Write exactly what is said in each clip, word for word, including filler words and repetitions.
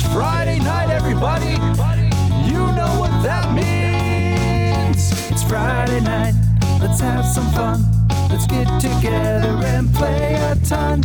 It's Friday night, everybody. You know what that means. It's Friday night. Let's have some fun. Let's get together and play a ton.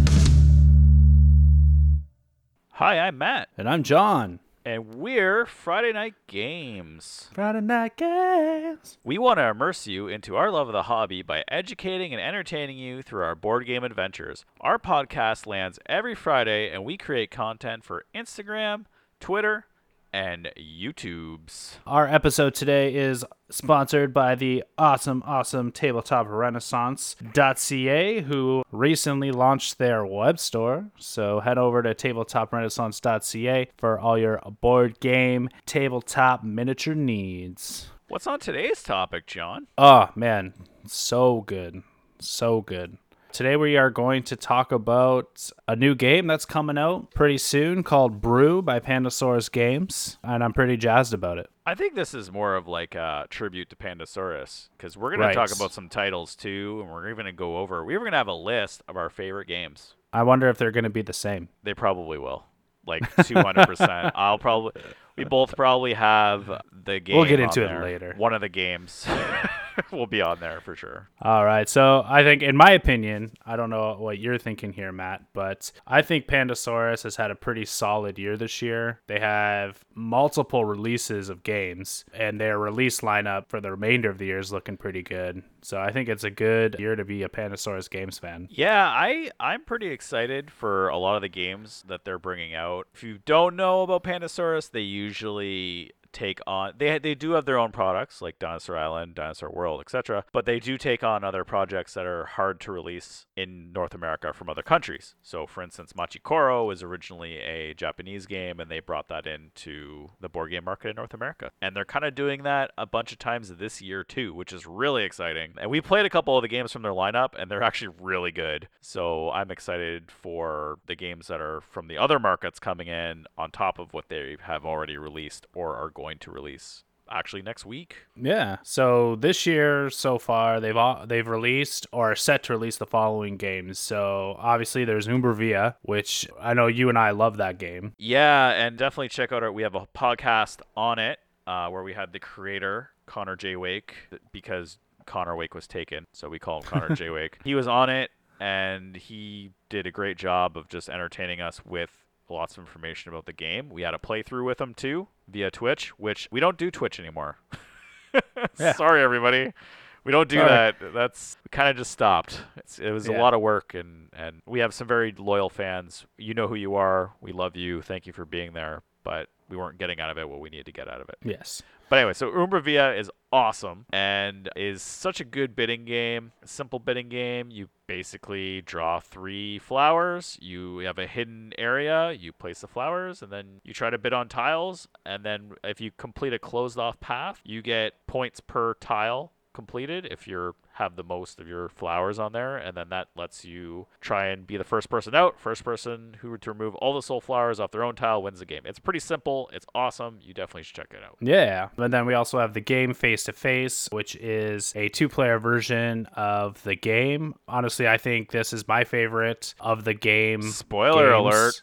Hi, I'm Matt. And I'm John. And we're Friday Night Games. Friday Night Games. We want to immerse you into our love of the hobby by educating and entertaining you through our board game adventures. Our podcast lands every Friday, and we create content for Instagram, Twitter, and YouTubes. Our episode today is sponsored by the awesome, awesome Tabletop Renaissance dot C A, who recently launched their web store. So head over to Tabletop Renaissance dot C A for all your board game tabletop miniature needs. What's on today's topic, John? Oh, man. So good. So good. Today we are going to talk about a new game that's coming out pretty soon called Brew by Pandasaurus Games, and I'm pretty jazzed about it. I think this is more of like a tribute to Pandasaurus, because we're going right. to talk about some titles too, and we're even going to go over. We're going to have a list of our favorite games. I wonder if they're going to be the same. They probably will. Like two hundred percent. I'll probably... We both probably have the game. We'll get into it later. One of the games will be on there for sure. All right. So I think, in my opinion, I don't know what you're thinking here, Matt, but I think Pandasaurus has had a pretty solid year this year. They have multiple releases of games, and their release lineup for the remainder of the year is looking pretty good. So I think it's a good year to be a Pandasaurus Games fan. Yeah, I, I'm pretty excited for a lot of the games that they're bringing out. If you don't know about Pandasaurus, they use usually take on they they do have their own products like Dinosaur Island, Dinosaur World, et cetera, but they do take on other projects that are hard to release in North America from other countries. So for instance, Machi Koro is originally a Japanese game, and they brought that into the board game market in North America. And they're kind of doing that a bunch of times this year too, which is really exciting. And we played a couple of the games from their lineup, and they're actually really good. So I'm excited for the games that are from the other markets coming in on top of what they have already released or are going going to release actually next week. Yeah. So this year so far they've all, they've released or are set to release the following games. So obviously there's Umbra Via, which I know you and I love that game. Yeah, and definitely check out our we have a podcast on it uh where we had the creator Connor J. Wake, because Connor Wake was taken, so we call him Connor J. Wake. He was on it, and he did a great job of just entertaining us with lots of information about the game. We had a playthrough with him too via Twitch, which we don't do Twitch anymore. Yeah. Sorry, everybody. We don't do Sorry. that. That's we kind of just stopped. It's, it was yeah. a lot of work, and, and we have some very loyal fans. You know who you are. We love you. Thank you for being there. But we weren't getting out of it what we needed to get out of it. Yes. But anyway, so Umbra Via is awesome and is such a good bidding game, a simple bidding game. You basically draw three flowers. You have a hidden area. You place the flowers, and then you try to bid on tiles. And then if you complete a closed-off path, you get points per tile completed if you're have the most of your flowers on there, and then that lets you try and be the first person out. First person who to remove all the soul flowers off their own tile wins the game. It's pretty simple. It's awesome. You definitely should check it out. Yeah. And then we also have the game Face to Face, which is a two-player version of the game. Honestly, I think this is my favorite of the game. Spoiler games. Alert.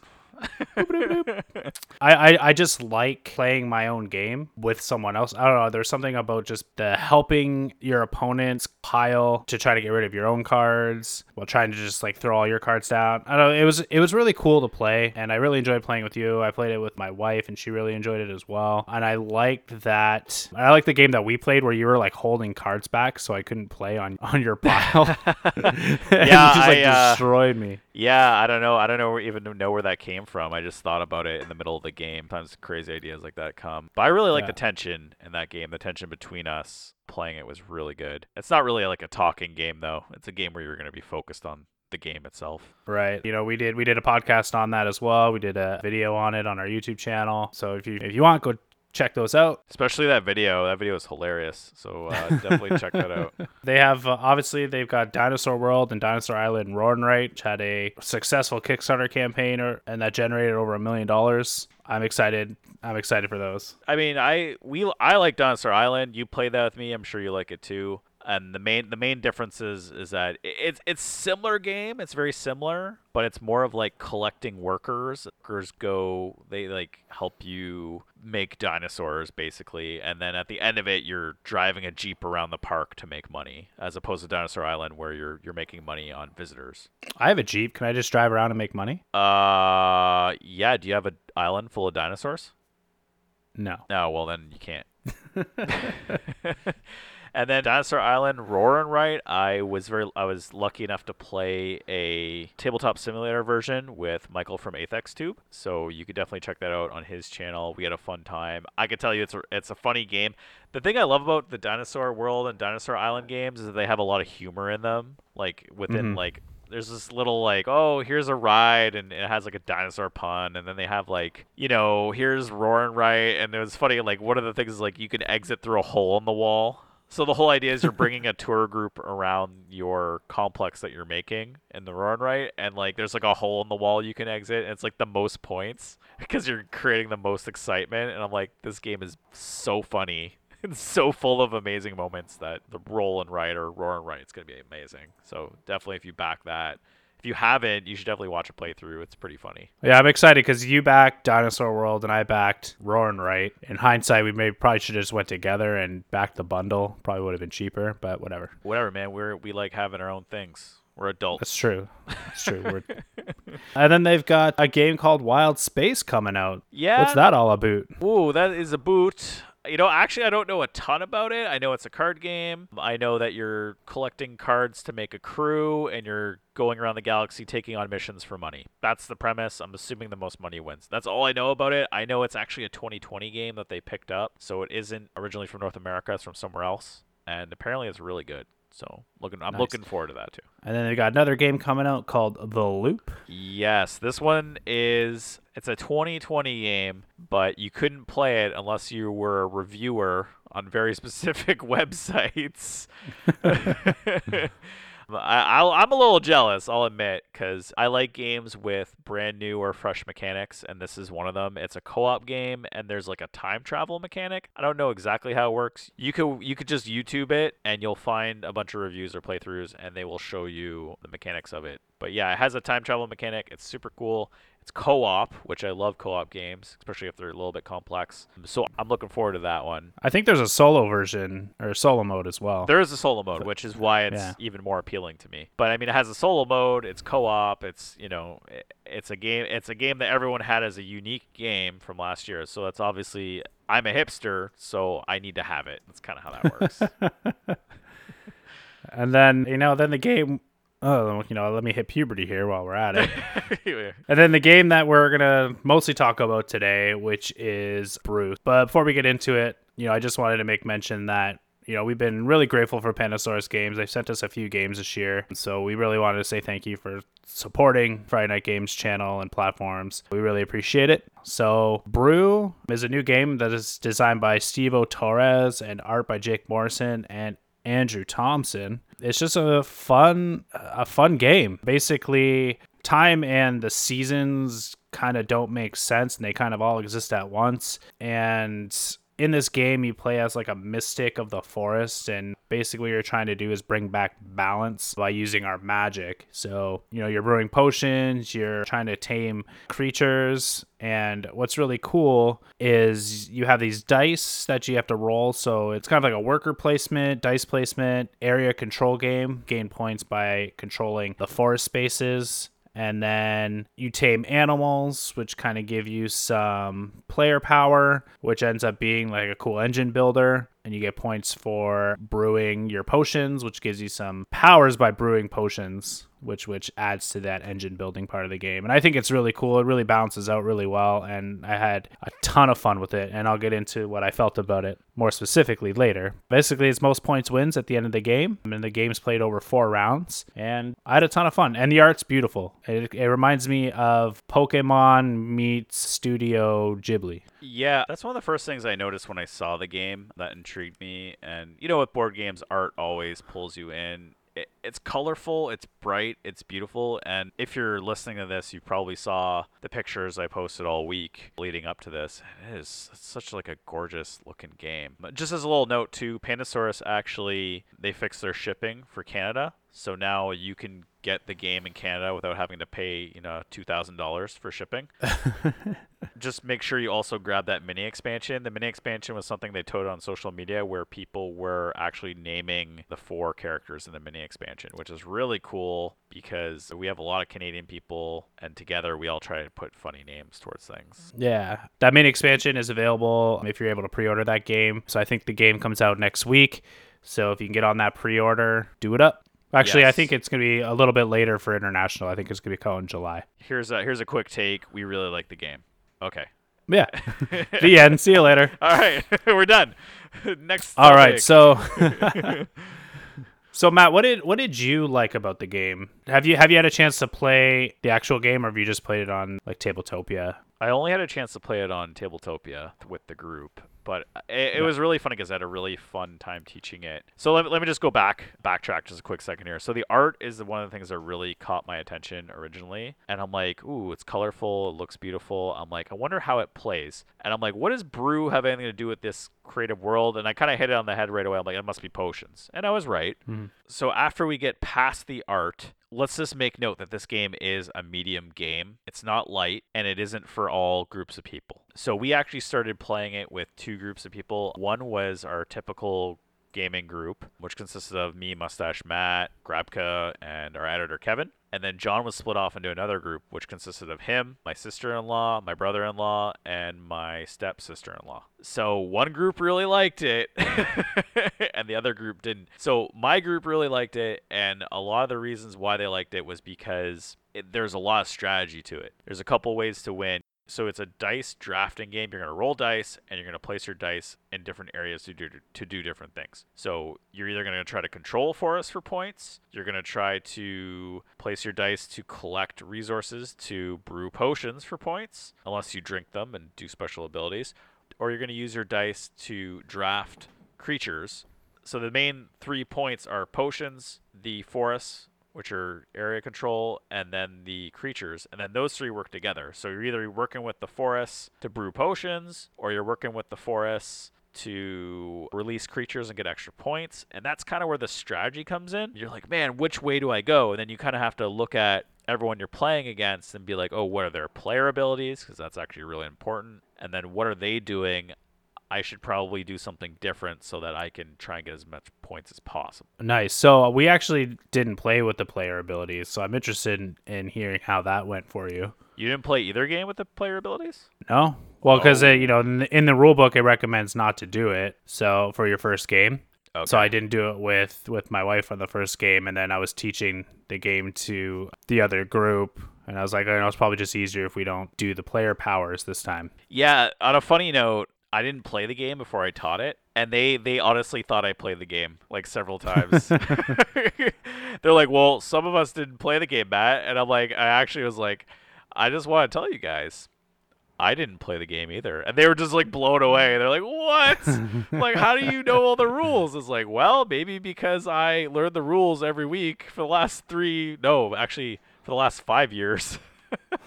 I, I, I just like playing my own game with someone else. I don't know. There's something about just the helping your opponent's pile to try to get rid of your own cards while trying to just like throw all your cards down. I don't know. It was it was really cool to play, and I really enjoyed playing with you. I played it with my wife, and she really enjoyed it as well. And I liked that. I liked the game that we played where you were like holding cards back, so I couldn't play on, on your pile. Yeah, it just like I, uh... destroyed me. Yeah, I don't know. I don't know even know where that came from. I just thought about it in the middle of the game. Sometimes crazy ideas like that come. But I really like yeah. the tension in that game. The tension between us playing it was really good. It's not really like a talking game, though. It's a game where you're going to be focused on the game itself. Right. You know, we did we did a podcast on that as well. We did a video on it on our YouTube channel. So if you if you want, go check those out. Especially that video. That video is hilarious. So uh, definitely check that out. They have, uh, obviously, they've got Dinosaur World and Dinosaur Island and Roar and Write, which had a successful Kickstarter campaign or, and that generated over a million dollars. I'm excited. I'm excited for those. I mean, I we I like Dinosaur Island. You played that with me. I'm sure you like it too. And the main the main difference is, is that it's it's similar game. It's very similar, but it's more of like collecting workers. Workers go, they like help you make dinosaurs basically, and then at the end of it, you're driving a Jeep around the park to make money, as opposed to Dinosaur Island where you're you're making money on visitors. I have a Jeep. Can I just drive around and make money? Uh, yeah. Do you have an island full of dinosaurs? No. No. Well, then you can't. And then Dinosaur Island, Roar and Write, I was very, I was lucky enough to play a tabletop simulator version with Michael from AthexTube, so you could definitely check that out on his channel. We had a fun time. I can tell you, it's a, it's a funny game. The thing I love about the Dinosaur World and Dinosaur Island games is that they have a lot of humor in them. Like within mm-hmm. like, there's this little like, oh, here's a ride, and it has like a dinosaur pun, and then they have like, you know, here's Roar and Write, and it was funny. Like one of the things is like you can exit through a hole in the wall. So the whole idea is you're bringing a tour group around your complex that you're making in the Roar and Write, and like there's like a hole in the wall you can exit, and it's like the most points because you're creating the most excitement. And I'm like, this game is so funny. It's so full of amazing moments that the Roll and Write or Roar and Write, it's going to be amazing. So definitely if you back that. If you haven't, you should definitely watch a playthrough. It's pretty funny. Yeah, I'm excited because you backed Dinosaur World and I backed Roar and Write. In hindsight, we maybe probably should have just went together and backed the bundle. Probably would have been cheaper, but whatever. Whatever, man. We're we like having our own things. We're adults. That's true. That's true. We're... And then they've got a game called Wild Space coming out. Yeah. What's that all about? Ooh, that is a boot. You know, actually, I don't know a ton about it. I know it's a card game. I know that you're collecting cards to make a crew, and you're going around the galaxy taking on missions for money. That's the premise. I'm assuming the most money wins. That's all I know about it. I know it's actually a twenty twenty game that they picked up, so it isn't originally from North America. It's from somewhere else, and apparently it's really good. So looking, I'm nice. looking forward to that, too. And then they got another game coming out called The Loop. Yes, this one is, it's a twenty twenty game, but you couldn't play it unless you were a reviewer on very specific websites. I, I'll, I'm a little jealous, I'll admit, because I like games with brand new or fresh mechanics, and this is one of them. It's a co-op game, and there's like a time travel mechanic. I don't know exactly how it works. You could you could just YouTube it, and you'll find a bunch of reviews or playthroughs, and they will show you the mechanics of it. But yeah, it has a time travel mechanic. It's super cool. It's co-op, which I love co-op games, especially if they're a little bit complex. So I'm looking forward to that one. I think there's a solo version or a solo mode as well. There is a solo mode, which is why it's yeah. even more appealing to me. But I mean, it has a solo mode. It's co-op. It's, you know, it's a game. It's a game that everyone had as a unique game from last year. So that's obviously, I'm a hipster, so I need to have it. That's kind of how that works. And then, you know, then the game... Oh, you know, let me hit puberty here while we're at it. And then the game that we're going to mostly talk about today, which is Brew. But before we get into it, you know, I just wanted to make mention that, you know, we've been really grateful for Pandasaurus Games. They've sent us a few games this year. So we really wanted to say thank you for supporting Friday Night Games channel and platforms. We really appreciate it. So Brew is a new game that is designed by Steve-O Torres and art by Jake Morrison and Andrew Thompson. It's just a fun, a fun game. Basically, time and the seasons kind of don't make sense, and they kind of all exist at once. And in this game, you play as like a mystic of the forest, and basically what you're trying to do is bring back balance by using our magic. So, you know, you're brewing potions, you're trying to tame creatures, and what's really cool is you have these dice that you have to roll. So it's kind of like a worker placement, dice placement, area control game. Gain points by controlling the forest spaces. And then you tame animals, which kind of give you some player power, which ends up being like a cool engine builder. And you get points for brewing your potions, which gives you some powers by brewing potions, which which adds to that engine building part of the game. And I think it's really cool. It really balances out really well. And I had a ton of fun with it. And I'll get into what I felt about it more specifically later. Basically, it's most points wins at the end of the game. I mean, the game's played over four rounds. And I had a ton of fun. And the art's beautiful. It, it reminds me of Pokemon meets Studio Ghibli. Yeah, that's one of the first things I noticed when I saw the game that intrigued me. And, you know, with board games, art always pulls you in. it, it's colorful, it's bright, it's beautiful. And if you're listening to this, you probably saw the pictures I posted all week leading up to this. It is it's such like a gorgeous looking game. But just as a little note too, Pandasaurus actually, they fixed their shipping for Canada. So now you can get the game in Canada without having to pay, you know, two thousand dollars for shipping. Just make sure you also grab that mini expansion. The mini expansion was something they toted on social media where people were actually naming the four characters in the mini expansion, which is really cool because we have a lot of Canadian people and together we all try to put funny names towards things. Yeah. That mini expansion is available if you're able to pre-order that game. So I think the game comes out next week. So if you can get on that pre-order, do it up. Actually, yes. I think it's going to be a little bit later for international. I think it's going to be called in July. Here's a, here's a quick take. We really like the game. Okay. Yeah. The end. See you later. All right. We're done. Next. All topic. Right. So, so Matt, what did, what did you like about the game? Have you, have you had a chance to play the actual game or have you just played it on like Tabletopia? I only had a chance to play it on Tabletopia with the group, but it, it was really fun because I had a really fun time teaching it. So let me, let me just go back, backtrack just a quick second here. So the art is one of the things that really caught my attention originally. And I'm like, ooh, it's colorful. It looks beautiful. I'm like, I wonder how it plays. And I'm like, what does Brew have anything to do with this creative world? And I kind of hit it on the head right away. I'm like, it must be potions. And I was right. Mm-hmm. So after we get past the art, let's just make note that this game is a medium game. It's not light, and it isn't for all groups of people. So we actually started playing it with two groups of people. One was our typical gaming group, which consisted of me, Mustache Matt, Grabka, and our editor Kevin. And then John was split off into another group, which consisted of him, my sister-in-law, my brother-in-law, and my step-sister-in-law. So one group really liked it, and the other group didn't. So my group really liked it, and a lot of the reasons why they liked it was because it, there's a lot of strategy to it. There's a couple ways to win. So it's a dice drafting game. You're going to roll dice, and you're going to place your dice in different areas to do, to do different things. So you're either going to try to control forests for points. You're going to try to place your dice to collect resources to brew potions for points, unless you drink them and do special abilities. Or you're going to use your dice to draft creatures. So the main three points are potions, the forests, which are area control, and then the creatures. And then those three work together. So you're either working with the forests to brew potions, or you're working with the forests to release creatures and get extra points. And that's kind of where the strategy comes in. You're like, man, which way do I go? And then you kind of have to look at everyone you're playing against and be like, oh, what are their player abilities? Because that's actually really important. And then what are they doing? I should probably do something different so that I can try and get as much points as possible. Nice. So we actually didn't play with the player abilities, so I'm interested in, in hearing how that went for you. You didn't play either game with the player abilities? No. Well, because, oh. you know, in the, in the rule book, it recommends not to do it. So for your first game. Okay. So I didn't do it with, with my wife on the first game. And then I was teaching the game to the other group. And I was like, I know it's probably just easier if we don't do the player powers this time. Yeah. On a funny note, I didn't play the game before I taught it, and they, they honestly thought I played the game, like, several times. They're like, well, some of us didn't play the game, Matt, and I'm like, I actually was like, I just want to tell you guys, I didn't play the game either, and they were just, like, blown away. They're like, what? Like, how do you know all the rules? It's like, well, maybe because I learned the rules every week for the last three, no, actually, for the last five years.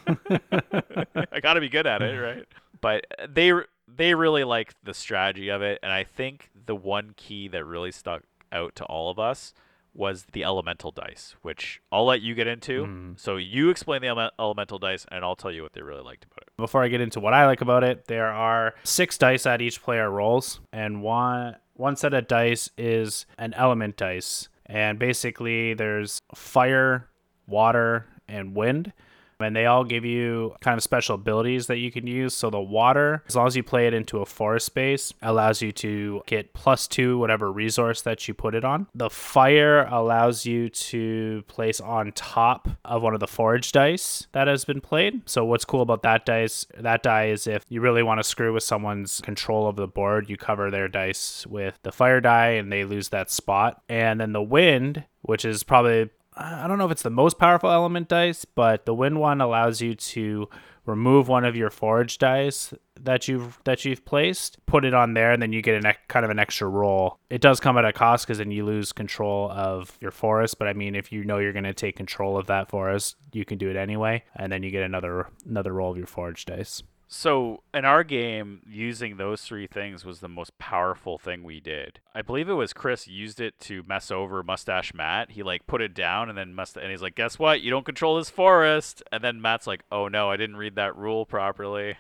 I gotta be good at it, right? But they... They really liked the strategy of it, and I think the one key that really stuck out to all of us was the elemental dice, which I'll let you get into. Mm. So you explain the ele- elemental dice, and I'll tell you what they really liked about it. Before I get into what I like about it, there are six dice that each player rolls, and one one set of dice is an element dice. And basically, there's fire, water, and wind. And they all give you kind of special abilities that you can use. So the water, as long as you play it into a forest space, allows you to get plus two whatever resource that you put it on. The fire allows you to place on top of one of the forage dice that has been played. So what's cool about that dice, that die is if you really want to screw with someone's control of the board, you cover their dice with the fire die and they lose that spot. And then the wind, which is probably... I don't know if it's the most powerful element dice, but the wind one allows you to remove one of your forage dice that you've that you've placed, put it on there, and then you get an e- kind of an extra roll. It does come at a cost because then you lose control of your forest, but I mean, if you know you're going to take control of that forest, you can do it anyway, and then you get another another roll of your forage dice. So in our game, using those three things was the most powerful thing we did. I believe it was Chris used it to mess over Mustache Matt. He like put it down and then must and he's like, guess what? You don't control this forest. And then Matt's like, oh no, I didn't read that rule properly.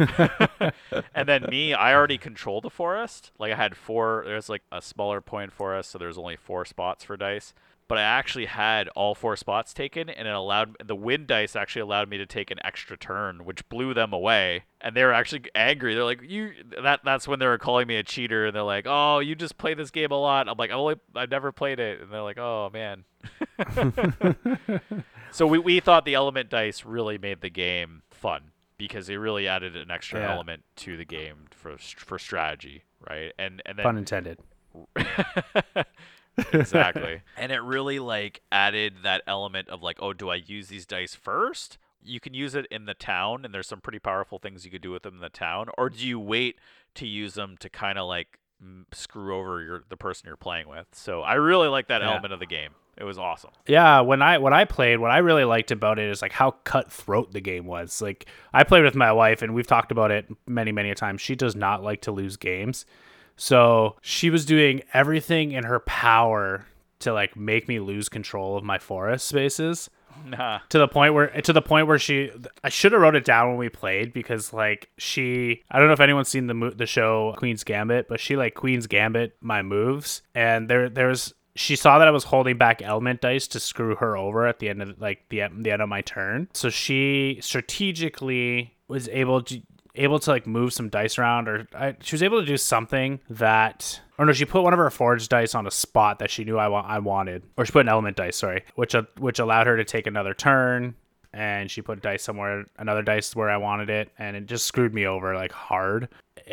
And then me, I already controlled the forest. Like I had four, there's like a smaller point forest, so there's only four spots for dice. But I actually had all four spots taken, and it allowed the wind dice actually allowed me to take an extra turn, which blew them away. And they were actually angry. They're like, "You that that's when they were calling me a cheater." And they're like, "Oh, you just play this game a lot." I'm like, "I only I've never played it." And they're like, "Oh man." So we we thought the element dice really made the game fun because they really added an extra yeah. element to the game for for strategy, right? And and then, pun intended. Exactly. And it really like added that element of like, oh, do I use these dice first? You can use it in the town, and there's some pretty powerful things you could do with them in the town. Or do you wait to use them to kind of like screw over your the person you're playing with? So I really like that yeah. element of the game. It was awesome. Yeah, when I when I played, what I really liked about it is like how cutthroat the game was. Like I played with my wife, and we've talked about it many many a time. She does not like to lose games. So she was doing everything in her power to like make me lose control of my forest spaces. Nah. To the point where to the point where she I should have wrote it down when we played, because like she I don't know if anyone's seen the mo- the show Queen's Gambit, but she like Queen's Gambit my moves, and there there's she saw that I was holding back element dice to screw her over at the end of like the the end of my turn. So she strategically was able to able to like move some dice around, or I, she was able to do something that, or no, she put one of her forge dice on a spot that she knew I, wa- I wanted, or she put an element dice, sorry, which, uh, which allowed her to take another turn, and she put dice somewhere, another dice where I wanted it, and it just screwed me over like hard.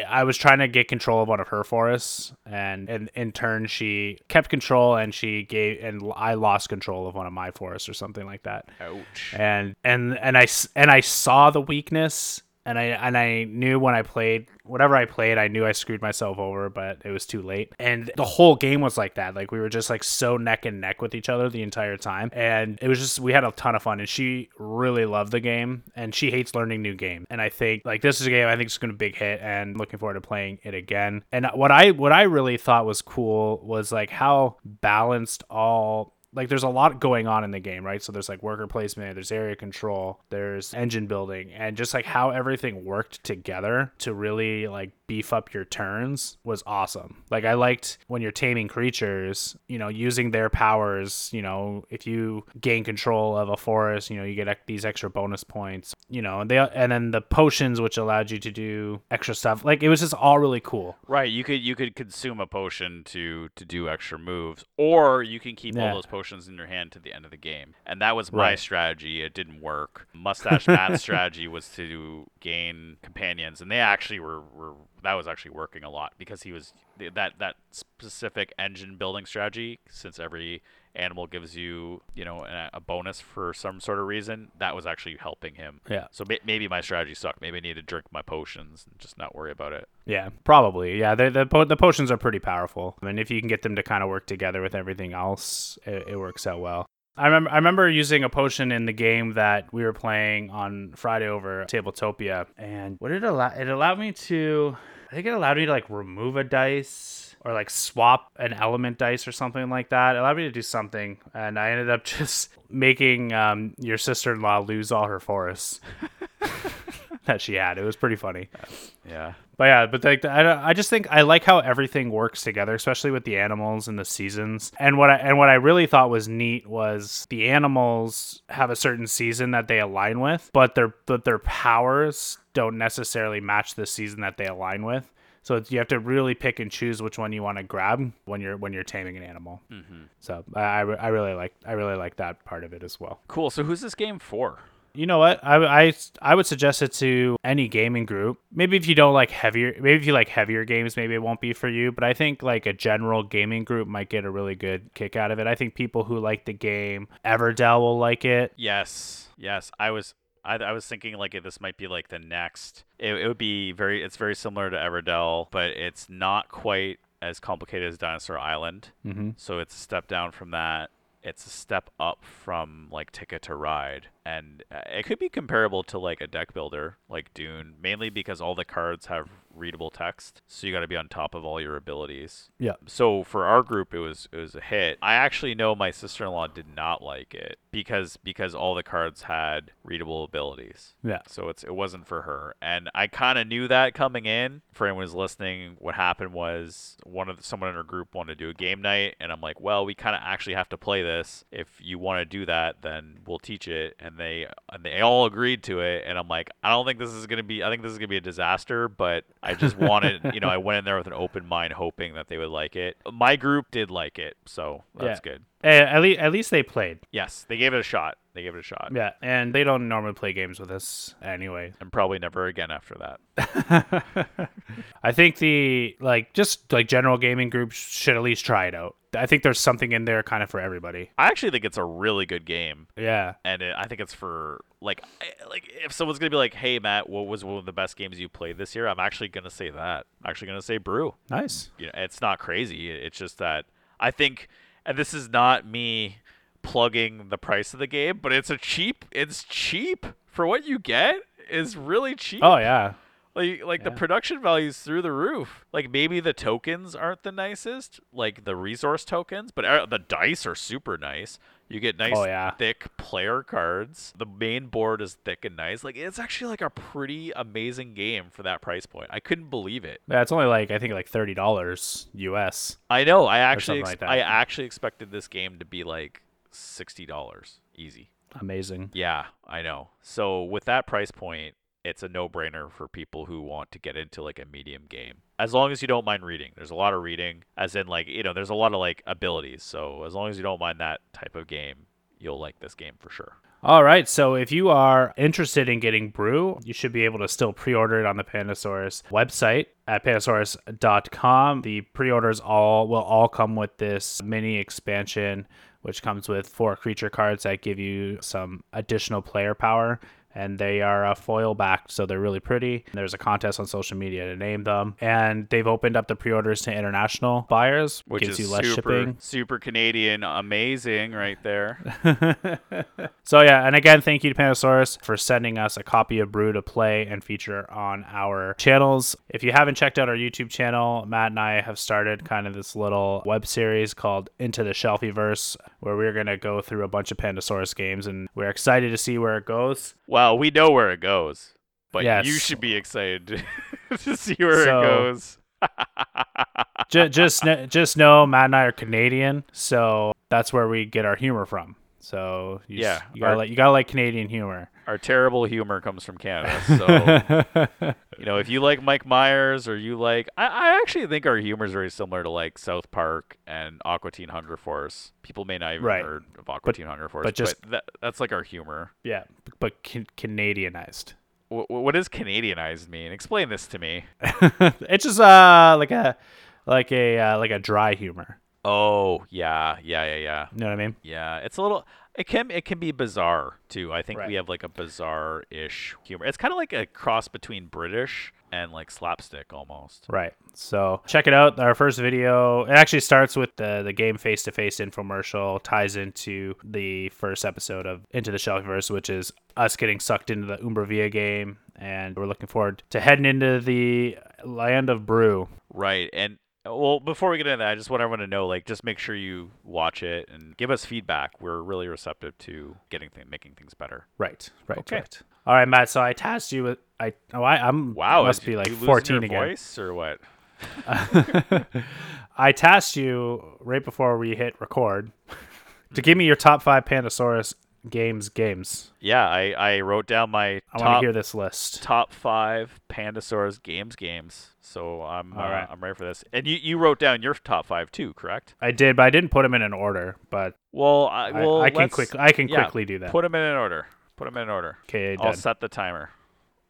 I was trying to get control of one of her forests, and, and in turn she kept control, and she gave and I lost control of one of my forests or something like that. Ouch. And and and I and I saw the weakness. And I and I knew when I played, whatever I played, I knew I screwed myself over, but it was too late. And the whole game was like that. Like we were just like so neck and neck with each other the entire time. And it was just, we had a ton of fun. And she really loved the game, and she hates learning new games. And I think like this is a game I think it's going to be a big hit, and looking forward to playing it again. And what I what I really thought was cool was like how balanced all... Like there's a lot going on in the game, right? So there's like worker placement, there's area control, there's engine building, and just like how everything worked together to really like beef up your turns was awesome. Like I liked when you're taming creatures, you know, using their powers, you know, if you gain control of a forest, you know, you get these extra bonus points, you know, and they and then the potions which allowed you to do extra stuff. Like it was just all really cool. Right, you could you could consume a potion to to do extra moves, or you can keep yeah. all those potions in your hand to the end of the game. And that was my right. strategy. It didn't work. Mustache Matt's strategy was to gain companions, and they actually were, were that was actually working a lot, because he was that that specific engine building strategy, since every animal gives you you know a, a bonus for some sort of reason, that was actually helping him. Yeah, so ma- maybe my strategy sucked. Maybe I need to drink my potions and just not worry about it. Yeah, probably. Yeah, the the, po- the potions are pretty powerful, and if you can get them to kind of work together with everything else, it, it works out well. I remember I remember using a potion in the game that we were playing on Friday over Tabletopia, and what did it allow it allowed me to I think it allowed me to like remove a dice or like swap an element dice or something like that. It allowed me to do something, and I ended up just making um, your sister-in-law lose all her forests that she had. It was pretty funny. Yeah. But yeah, but like I, I just think I like how everything works together, especially with the animals and the seasons. And what I and what I really thought was neat was the animals have a certain season that they align with, but their but their powers don't necessarily match the season that they align with. So you have to really pick and choose which one you want to grab when you're when you're taming an animal. Mm-hmm. So I, I really like I really like that part of it as well. Cool. So who's this game for? You know what? I, I, I would suggest it to any gaming group. Maybe if you don't like heavier, maybe if you like heavier games, maybe it won't be for you. But I think like a general gaming group might get a really good kick out of it. I think people who like the game Everdell will like it. Yes. Yes. I was I, I was thinking like this might be like the next. It, it would be very. It's very similar to Everdell, but it's not quite as complicated as Dinosaur Island. Mm-hmm. So it's a step down from that. It's a step up from like Ticket to Ride, and it could be comparable to like a deck builder like Dune, mainly because all the cards have readable text, so you got to be on top of all your abilities. Yeah. So for our group, it was it was a hit. I actually know my sister-in-law did not like it because because all the cards had readable abilities. Yeah. So it's it wasn't for her, and I kind of knew that coming in. For anyone who's listening, what happened was one of the, someone in our group wanted to do a game night, and I'm like, well, we kind of actually have to play this. If you want to do that, then we'll teach it. And they and they all agreed to it, and I'm like, I don't think this is gonna be. I think this is gonna be a disaster, but I just wanted, you know, I went in there with an open mind, hoping that they would like it. My group did like it, so that's yeah. good. At least, at least they played. Yes, they gave it a shot. They gave it a shot. Yeah, and they don't normally play games with us anyway. And probably never again after that. I think the, like, just, like, general gaming groups should at least try it out. I think there's something in there kind of for everybody. I actually think it's a really good game. Yeah. And it, I think it's for, like, like if someone's going to be like, hey, Matt, what was one of the best games you played this year? I'm actually going to say that. I'm actually going to say Brew. Nice. You know, it's not crazy. It's just that I think, and this is not me plugging the price of the game, but it's a cheap it's cheap for what you get is really cheap. Oh yeah. Like like yeah. The production value's through the roof. Like maybe the tokens aren't the nicest, like the resource tokens, but the dice are super nice. You get nice oh, yeah. thick player cards. The main board is thick and nice. Like it's actually like a pretty amazing game for that price point. I couldn't believe it. Yeah, it's only like I think like thirty dollars U S. I know. I actually ex- like I actually expected this game to be like sixty dollars easy. Amazing. Yeah, I know. So with that price point, it's a no-brainer for people who want to get into like a medium game. As long as you don't mind reading. There's a lot of reading, as in like, you know, there's a lot of like abilities. So as long as you don't mind that type of game, you'll like this game for sure. All right, so if you are interested in getting Brew, you should be able to still pre-order it on the Pandasaurus website at pandasaurus dot com. The pre-orders all will all come with this mini expansion, which comes with four creature cards that give you some additional player power. And they are uh, foil-backed, so they're really pretty. There's a contest on social media to name them. And they've opened up the pre-orders to international buyers, which gives you less super, shipping. Super Canadian, amazing right there. So, yeah, and again, thank you to Pandasaurus for sending us a copy of Brew to play and feature on our channels. If you haven't checked out our YouTube channel, Matt and I have started kind of this little web series called Into the Shelfyverse, where we're going to go through a bunch of Pandasaurus games, and we're excited to see where it goes. Well, Well, we know where it goes, but yes. You should be excited to, to see where so, it goes. just, just, just know Matt and I are Canadian, so that's where we get our humor from. So you, yeah, you gotta our, like you gotta like Canadian humor. Our terrible humor comes from Canada. So you know, if you like Mike Myers or you like, I, I actually think our humor is very similar to like South Park and Aqua Teen Hunger Force. People may not even right. heard of Aqua but, Teen Hunger Force, but just but that, that's like our humor. Yeah, but can- Canadianized. W- what does Canadianized mean? Explain this to me. It's just uh like a like a uh, like a dry humor. Oh, yeah, yeah, yeah, yeah. You know what I mean? Yeah, it's a little, it can it can be bizarre, too. I think right. we have, like, a bizarre-ish humor. It's kind of like a cross between British and, like, slapstick, almost. Right. So, check it out. Our first video, it actually starts with the, the game face-to-face infomercial, ties into the first episode of Into the Shelfyverse, which is us getting sucked into the Umbra Via game, and we're looking forward to heading into the land of Brew. Right, and well, before we get into that, I just want everyone to know, like, just make sure you watch it and give us feedback. We're really receptive to getting th- making things better. Right, right, okay. right. All right, Matt. So I tasked you with I. Oh, I, I'm. Wow, I must be like fourteen your again. Voice or what? I tasked you right before we hit record to give me your top five Pandasaurus games games. Yeah, I, I wrote down my. I want to hear this list. Top five Pandasaurus games games. So I'm uh, right. I'm ready for this. And you, you wrote down your top five too, correct? I did, but I didn't put them in an order. But well, I, well, I, I can quick I can yeah, quickly do that. Put them in an order. Put them in an order. Okay, I'll done. set the timer.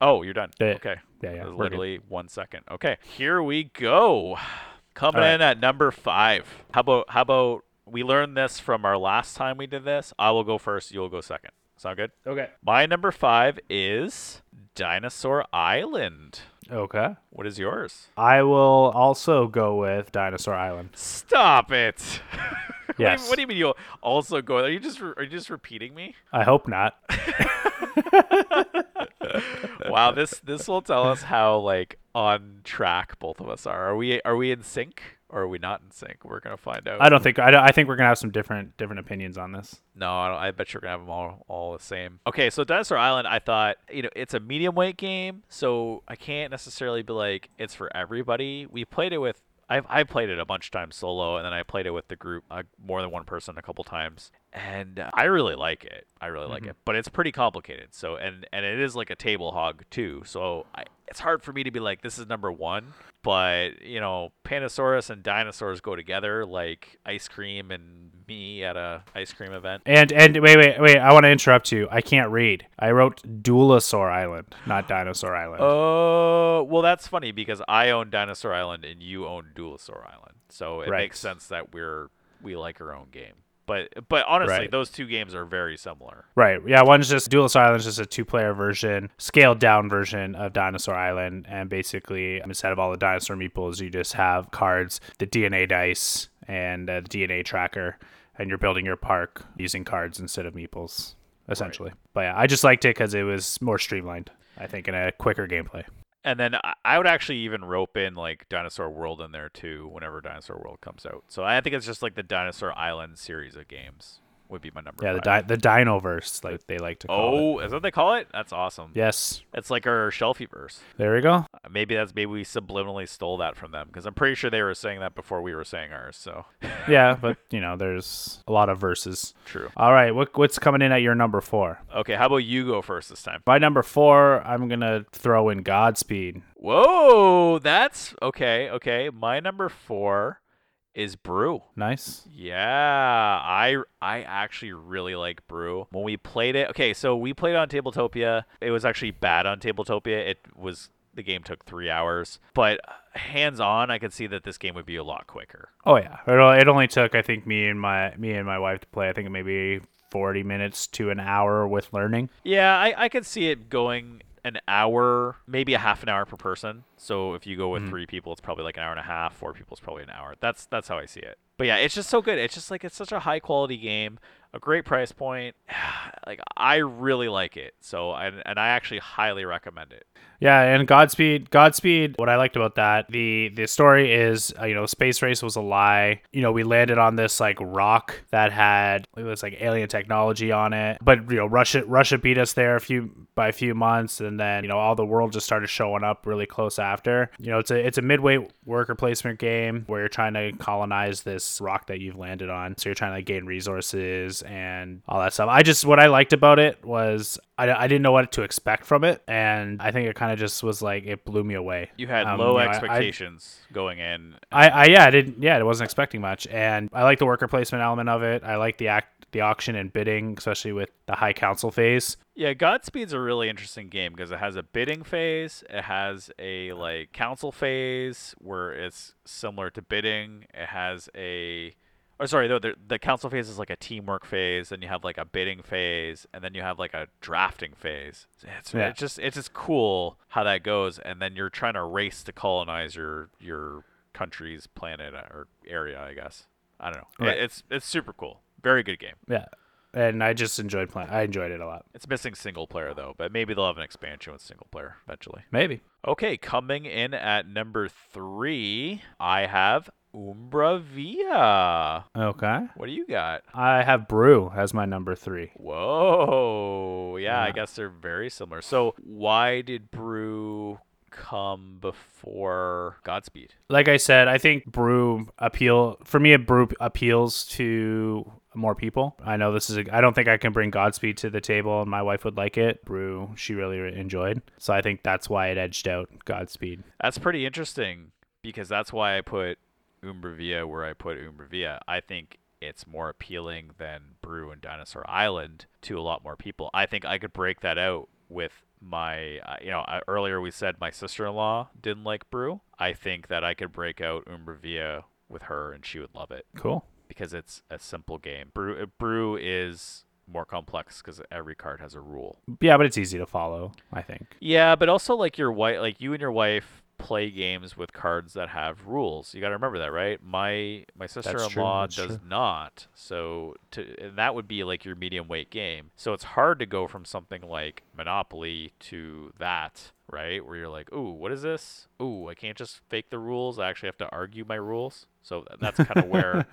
Oh, you're done. Yeah, okay. Yeah, yeah. Literally good. One second. Okay, here we go. Coming right. in at number five. How about how about we learned this from our last time we did this? I will go first. You'll go second. Sound good? Okay. My number five is Dinosaur Island. Okay. What is yours? I will also go with Dinosaur Island. Stop it. Yes. What do you, what do you mean you'll also go? Are you just are you just repeating me? I hope not. Wow, this this will tell us how like on track both of us are. Are we are we in sync? Or are we not in sync? We're gonna find out. I don't think. I, don't, I think we're gonna have some different different opinions on this. No, I, don't, I bet you're gonna have them all all the same. Okay, so Dinosaur Island, I thought you know it's a medium weight game, so I can't necessarily be like it's for everybody. We played it with. I've I played it a bunch of times solo, and then I played it with the group, uh, more than one person, a couple times. And uh, I really like it. I really like mm-hmm. it, but it's pretty complicated. So and and it is like a table hog too. So I, it's hard for me to be like this is number one. But, you know, Pandasaurus and dinosaurs go together like ice cream and me at a ice cream event. And and wait, wait, wait. I want to interrupt you. I can't read. I wrote Duelosaur Island, not Dinosaur Island. Oh, well, that's funny because I own Dinosaur Island and you own Duelosaur Island. So it right. makes sense that we're we like our own game. But but honestly, right. those two games are very similar. Right. Yeah, one's just Duelosaur Island is just a two-player version, scaled-down version of Dinosaur Island. And basically, instead of all the dinosaur meeples, you just have cards, the D N A dice, and a D N A tracker. And you're building your park using cards instead of meeples, essentially. Right. But yeah, I just liked it because it was more streamlined, I think, and a quicker gameplay. And then I would actually even rope in like Dinosaur World in there too whenever Dinosaur World comes out. So I think it's just like the Dinosaur Island series of games would be my number yeah, five. Yeah, the, di- the Dinoverse, like they like to call oh, it. Oh, is that what they call it? That's awesome. Yes. It's like our Shelfieverse. There we go. Maybe that's maybe we subliminally stole that from them because I'm pretty sure they were saying that before we were saying ours. So yeah, but you know, there's a lot of verses. True. All right, what what's coming in at your number four? Okay, how about you go first this time? By number four, I'm gonna throw in Godspeed. Whoa, that's okay. Okay, my number four is Brew. Nice. Yeah, I I actually really like Brew. When we played it, okay, so we played on Tabletopia. It was actually bad on Tabletopia. It was the game took three hours, but hands on, I could see that this game would be a lot quicker. Oh yeah, it, it only took I think me and my me and my wife to play. I think maybe forty minutes to an hour with learning. Yeah, I I could see it going an hour, maybe a half an hour per person. So if you go with mm. three people, it's probably like an hour and a half. Four people is probably an hour. That's that's how I see it. But yeah, it's just so good. It's just like it's such a high quality game, a great price point. Like I really like it. So and and I actually highly recommend it. Yeah, and Godspeed, Godspeed. What I liked about that, the the story is, uh, you know, space race was a lie. You know, we landed on this like rock that had it was like alien technology on it. But you know, Russia Russia beat us there a few by a few months, and then you know all the world just started showing up really close after. After. You know, it's a it's a midweight worker placement game where you're trying to colonize this rock that you've landed on. So you're trying to like, gain resources and all that stuff. I just what I liked about it was I, I didn't know what to expect from it, and I think it kind of just was like it blew me away. You had um, low you know, expectations I, I, going in. And- I, I yeah I didn't yeah I wasn't expecting much, and I like the worker placement element of it. I like the act the auction and bidding, especially with the high council phase. Yeah, Godspeed's a really interesting game because it has a bidding phase, it has a like council phase where it's similar to bidding, it has a or sorry, no, the the council phase is like a teamwork phase, then you have like a bidding phase, and then you have like a drafting phase. It's yeah. it's just it's just cool how that goes, and then you're trying to race to colonize your your country's planet or area, I guess. I don't know. Right. It, it's it's super cool. Very good game. Yeah. And I just enjoyed playing. I enjoyed it a lot. It's missing single player, though, but maybe they'll have an expansion with single player eventually. Maybe. Okay, coming in at number three, I have Umbra Via. Okay. What do you got? I have Brew as my number three. Whoa. Yeah, yeah. I guess they're very similar. So why did Brew come before Godspeed? Like I said, I think Brew appeal for me. Brew appeals to more people. I know this is. A, I don't think I can bring Godspeed to the table, and my wife would like it. Brew, she really enjoyed. So I think that's why it edged out Godspeed. That's pretty interesting because that's why I put Umbra Via where I put Umbra Via. I think it's more appealing than Brew and Dinosaur Island to a lot more people. I think I could break that out with my, uh, you know, uh, earlier we said my sister-in-law didn't like Brew. I think that I could break out Umbra Via with her and she would love it. Cool. Because it's a simple game. Brew, Brew is more complex because every card has a rule. Yeah, but it's easy to follow, I think. Yeah, but also like your wife, like you and your wife play games with cards that have rules. You got to remember that, right? My my sister-in-law does true. not. So to and that would be like your medium weight game. So it's hard to go from something like Monopoly to that, right? Where you're like, "Ooh, what is this? Ooh, I can't just fake the rules. I actually have to argue my rules." So that's kind of where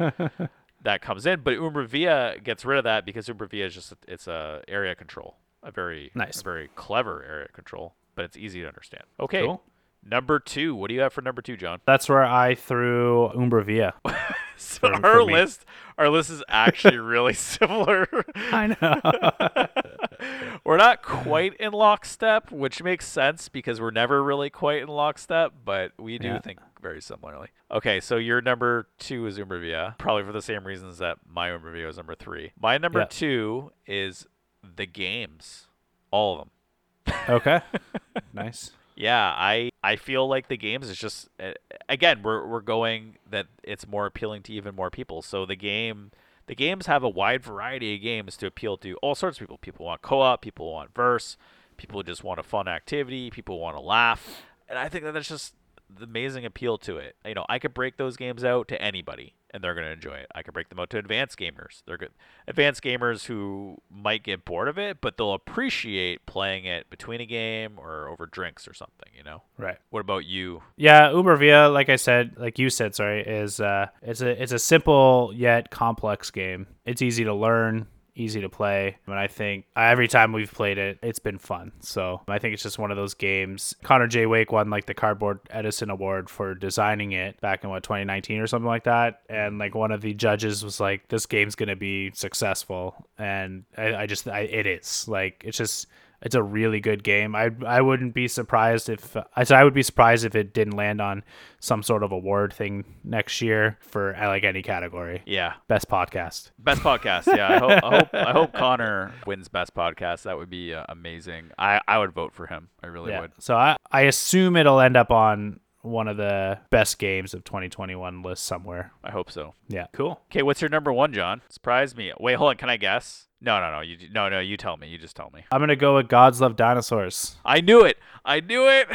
that comes in, but Umbra Via gets rid of that because Umbra Via is just a, it's a area control, a very nice, a very clever area control, but it's easy to understand. Okay, cool. Number two, what do you have for number two, John? That's where I threw Umbra Via. So for, our for list, our list is actually really similar. I know. We're not quite in lockstep, which makes sense because we're never really quite in lockstep, but we do yeah. think very similarly. Okay, so your number two is Umbra Via, probably for the same reasons that my Umbra Via is number three. My number yeah. two is the games, all of them. Okay, nice. Yeah, I, I feel like the games is just, again, we're we're going that it's more appealing to even more people. So the game, the games have a wide variety of games to appeal to all sorts of people. People want co-op, people want verse, people just want a fun activity, people want to laugh, and I think that that's just the amazing appeal to it. You know, I could break those games out to anybody and they're going to enjoy it. I could break them out to advanced gamers. They're good advanced gamers who might get bored of it, but they'll appreciate playing it between a game or over drinks or something, you know? Right. What about you? Yeah, Umbra Via, like I said, like you said, sorry, is uh it's a it's a simple yet complex game. It's easy to learn, easy to play, and I think every time we've played it, it's been fun. So I think it's just one of those games. Connor J. Wake won like the Cardboard Edison Award for designing it back in what, twenty nineteen or something like that, and like one of the judges was like, this game's gonna be successful, and I, I just I, it is like it's just it's a really good game. I I wouldn't be surprised if I so I would be surprised if it didn't land on some sort of award thing next year for like any category. Yeah, best podcast, best podcast. Yeah, I hope I hope, I hope Connor wins best podcast. That would be uh, amazing. I, I would vote for him. I really yeah. would. So I I assume it'll end up on one of the best games of twenty twenty-one list somewhere. I hope so. Yeah, cool. Okay, what's your number one, John? Surprise me. Wait, hold on. Can I guess? No, no, no. You no, no. You tell me. You just tell me. I'm gonna go with Gods Love Dinosaurs. I knew it. I knew it.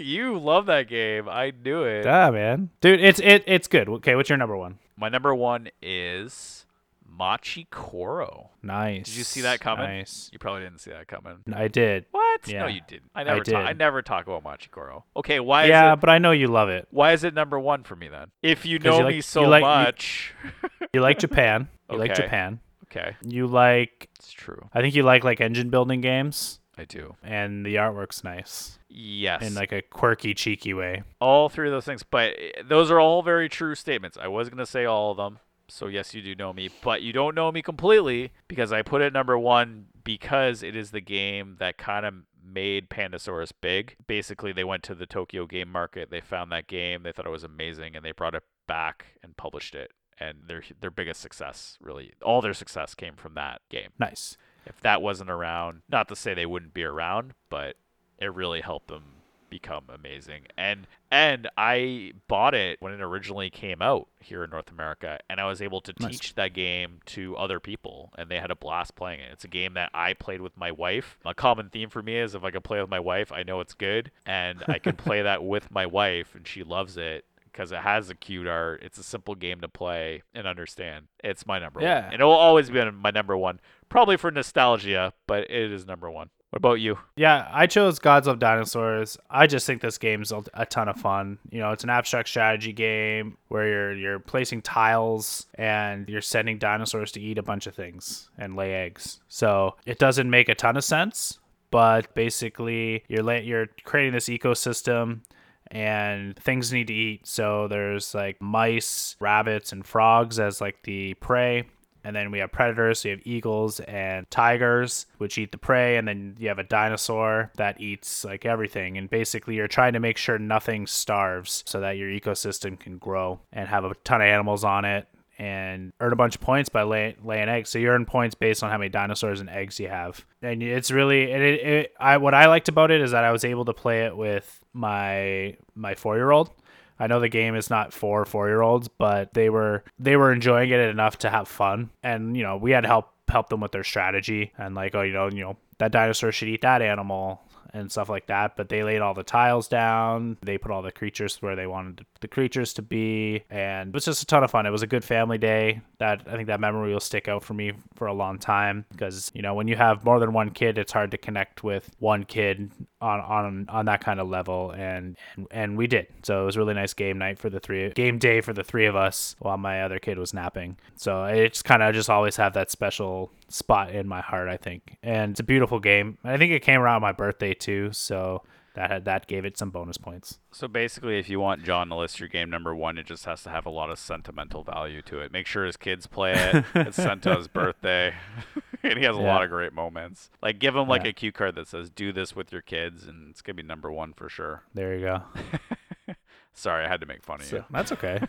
You love that game. I knew it. Yeah, man, dude. It's it it's good. Okay, what's your number one? My number one is Machi Koro. Nice. Did you see that coming? Nice. You probably didn't see that coming. I did. What? Yeah. No, you didn't. I never. I, did. ta- I never talk about Machi Koro. Okay, why? Yeah, is it, but I know you love it. Why is it number one for me then? If you know you like, me so you like, much, you, you like Japan. You okay. like Japan. Okay. You like... It's true. I think you like like engine building games. I do. And the artwork's nice. Yes. In like a quirky, cheeky way. All three of those things. But those are all very true statements. I was going to say all of them. So yes, you do know me. But you don't know me completely because I put it number one because it is the game that kind of made Pandasaurus big. Basically, they went to the Tokyo game market. They found that game. They thought it was amazing. And they brought it back and published it. And their their biggest success, really, all their success came from that game. Nice. If that wasn't around, not to say they wouldn't be around, but it really helped them become amazing. And and I bought it when it originally came out here in North America, and I was able to nice. teach that game to other people, and they had a blast playing it. It's a game that I played with my wife. A common theme for me is if I can play with my wife, I know it's good, and I can play that with my wife, and she loves it. Because it has a cute art. It's a simple game to play and understand. It's my number yeah. one. And it will always be my number one, probably for nostalgia, but it is number one. What about you? Yeah, I chose Gods of Dinosaurs. I just think this game's a ton of fun. You know, it's an abstract strategy game where you're you're placing tiles and you're sending dinosaurs to eat a bunch of things and lay eggs. So it doesn't make a ton of sense, but basically you're la- you're creating this ecosystem. And things need to eat, so there's like mice, rabbits, and frogs as like the prey, and then we have predators, so you have eagles and tigers which eat the prey, and then you have a dinosaur that eats like everything, and basically you're trying to make sure nothing starves so that your ecosystem can grow and have a ton of animals on it and earn a bunch of points by lay, laying eggs. So you earn points based on how many dinosaurs and eggs you have. And it's really, it, it, it, I what I liked about it is that I was able to play it with my my four-year-old. I know the game is not for four-year-olds, but they were they were enjoying it enough to have fun. And you know, we had help help them with their strategy and like, oh, you know, you know, that dinosaur should eat that animal and stuff like that. But they laid all the tiles down. They put all the creatures where they wanted the creatures to be. And it was just a ton of fun. It was a good family day. That I think that memory will stick out for me for a long time because, you know, when you have more than one kid, it's hard to connect with one kid on on, on that kind of level. And, and and we did. So it was a really nice game night for the three, game day for the three of us while my other kid was napping. So it's kind of just always have that special spot in my heart, I think. And it's a beautiful game. I think it came around my birthday too, so that had, that gave it some bonus points. So basically, if you want John to list your game number one, it just has to have a lot of sentimental value to it. Make sure his kids play it. It's Santa's birthday. And he has a yeah. lot of great moments. Like, give him like yeah. a cue card that says, do this with your kids, and it's going to be number one for sure. There you go. Sorry, I had to make fun of so, you. That's okay.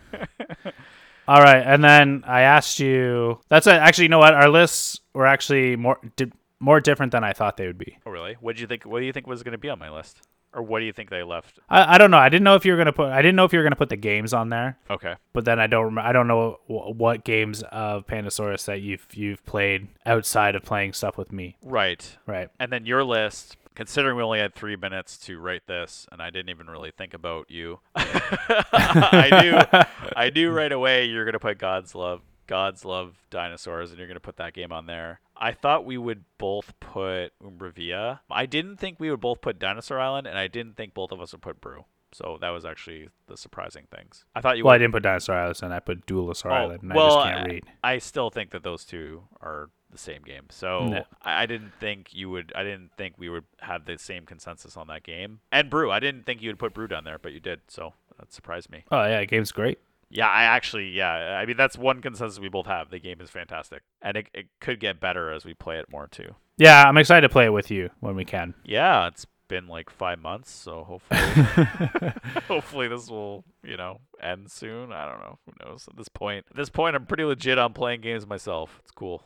All right, and then I asked you... That's a, actually, you know what? Our lists were actually more di- more different than I thought they would be. Oh, really? What did you think? What do you think was going to be on my list, or what do you think they left? I, I don't know. I didn't know if you were going to put. I didn't know if you were going to put the games on there. Okay. But then I don't. I don't know what games of Pandasaurus that you've you've played outside of playing stuff with me. Right. Right. And then your list. Considering we only had three minutes to write this, and I didn't even really think about you, I knew, I knew right away you're gonna put God's Love, God's Love Dinosaurs, and you're gonna put that game on there. I thought we would both put Umbra Via. I didn't think we would both put Dinosaur Island, and I didn't think both of us would put Brew. So that was actually the surprising things. I thought you. Well, would... I didn't put Dinosaur Island, and I put Duelosaur oh, Island, and well, I just can't read. I still think that those two are the same game. So no. I, I didn't think you would. I didn't think we would have the same consensus on that game. And Brew, I didn't think you would put Brew down there, but you did. So that surprised me. Oh yeah, the game's great. Yeah, I actually, yeah. I mean, that's one consensus we both have. The game is fantastic, and it, it could get better as we play it more too. Yeah, I'm excited to play it with you when we can. Yeah, it's been like five months, so hopefully, hopefully this will, you know, end soon. I don't know. Who knows? At this point, at this point, I'm pretty legit on playing games myself. It's cool.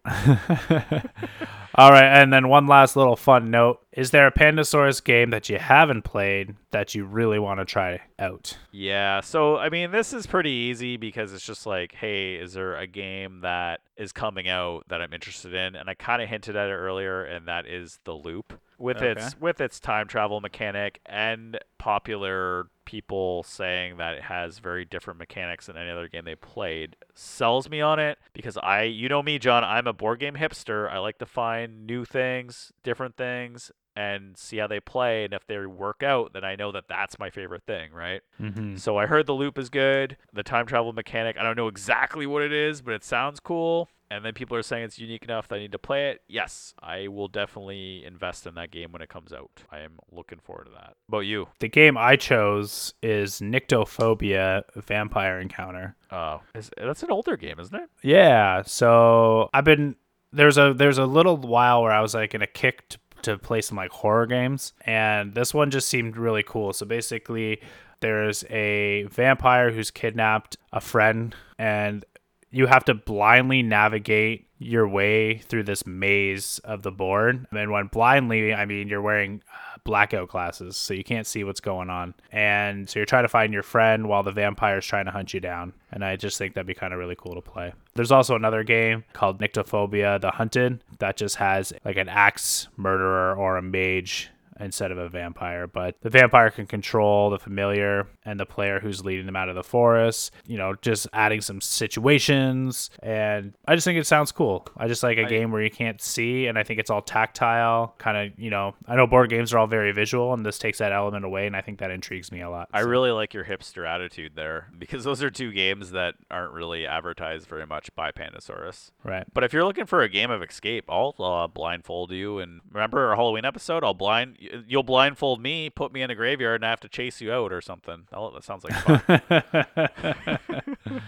All right, and then one last little fun note: is there a Pandasaurus game that you haven't played that you really want to try out? Yeah. So I mean, this is pretty easy because it's just like, hey, is there a game that is coming out that I'm interested in? And I kind of hinted at it earlier, and that is The Loop. With okay. its with its time travel mechanic and popular people saying that it has very different mechanics than any other game they played, sells me on it because I, you know me, John, I'm a board game hipster. I like to find new things, different things, and see how they play. And if they work out, then I know that that's my favorite thing, right? Mm-hmm. So I heard The Loop is good. The time travel mechanic, I don't know exactly what it is, but it sounds cool. And then people are saying it's unique enough that I need to play it. Yes, I will definitely invest in that game when it comes out. I am looking forward to that. About you? The game I chose is Nyctophobia Vampire Encounter. Oh, is, that's an older game, isn't it? Yeah. So I've been there's a there's a little while where I was like in a kick to, to play some like horror games, and this one just seemed really cool. So basically, there's a vampire who's kidnapped a friend, and you have to blindly navigate your way through this maze of the board. And when blindly, I mean, you're wearing blackout glasses, so you can't see what's going on. And so you're trying to find your friend while the vampire's trying to hunt you down. And I just think that'd be kind of really cool to play. There's also another game called Nyctophobia the Hunted that just has like an axe murderer or a mage instead of a vampire, but the vampire can control the familiar and the player who's leading them out of the forest, you know, just adding some situations. And I just think it sounds cool. I just like a I, game where you can't see, and I think it's all tactile, kind of, you know, I know board games are all very visual, and this takes that element away, and I think that intrigues me a lot. So. I really like your hipster attitude there, because those are two games that aren't really advertised very much by Pandasaurus. Right. But if you're looking for a game of escape, I'll uh, blindfold you, and remember our Halloween episode? I'll blind... You'll blindfold me, put me in a graveyard, and I have to chase you out or something. Oh, that sounds like fun.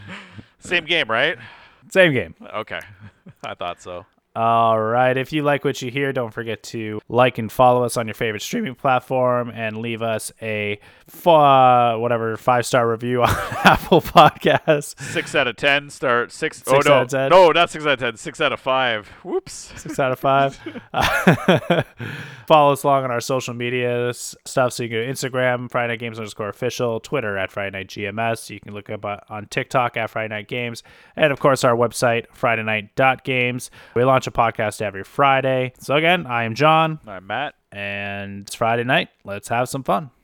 Same game, right? Same game. Okay. I thought so. All right. If you like what you hear, don't forget to like and follow us on your favorite streaming platform and leave us a f- whatever five-star review on Apple Podcasts. Six out of ten. Start six. six oh, no. Out of ten. No, not six out of ten. Six out of five. Whoops. Six out of five. uh, follow us along on our social media stuff. So you can go to Instagram, Friday Night Games underscore official, Twitter at Friday Night G M S. You can look up on TikTok at Friday Night Games. And, of course, our website, friday night dot games. We launched launch a podcast every Friday. So again, I am John. I'm Matt. And it's Friday night. Let's have some fun.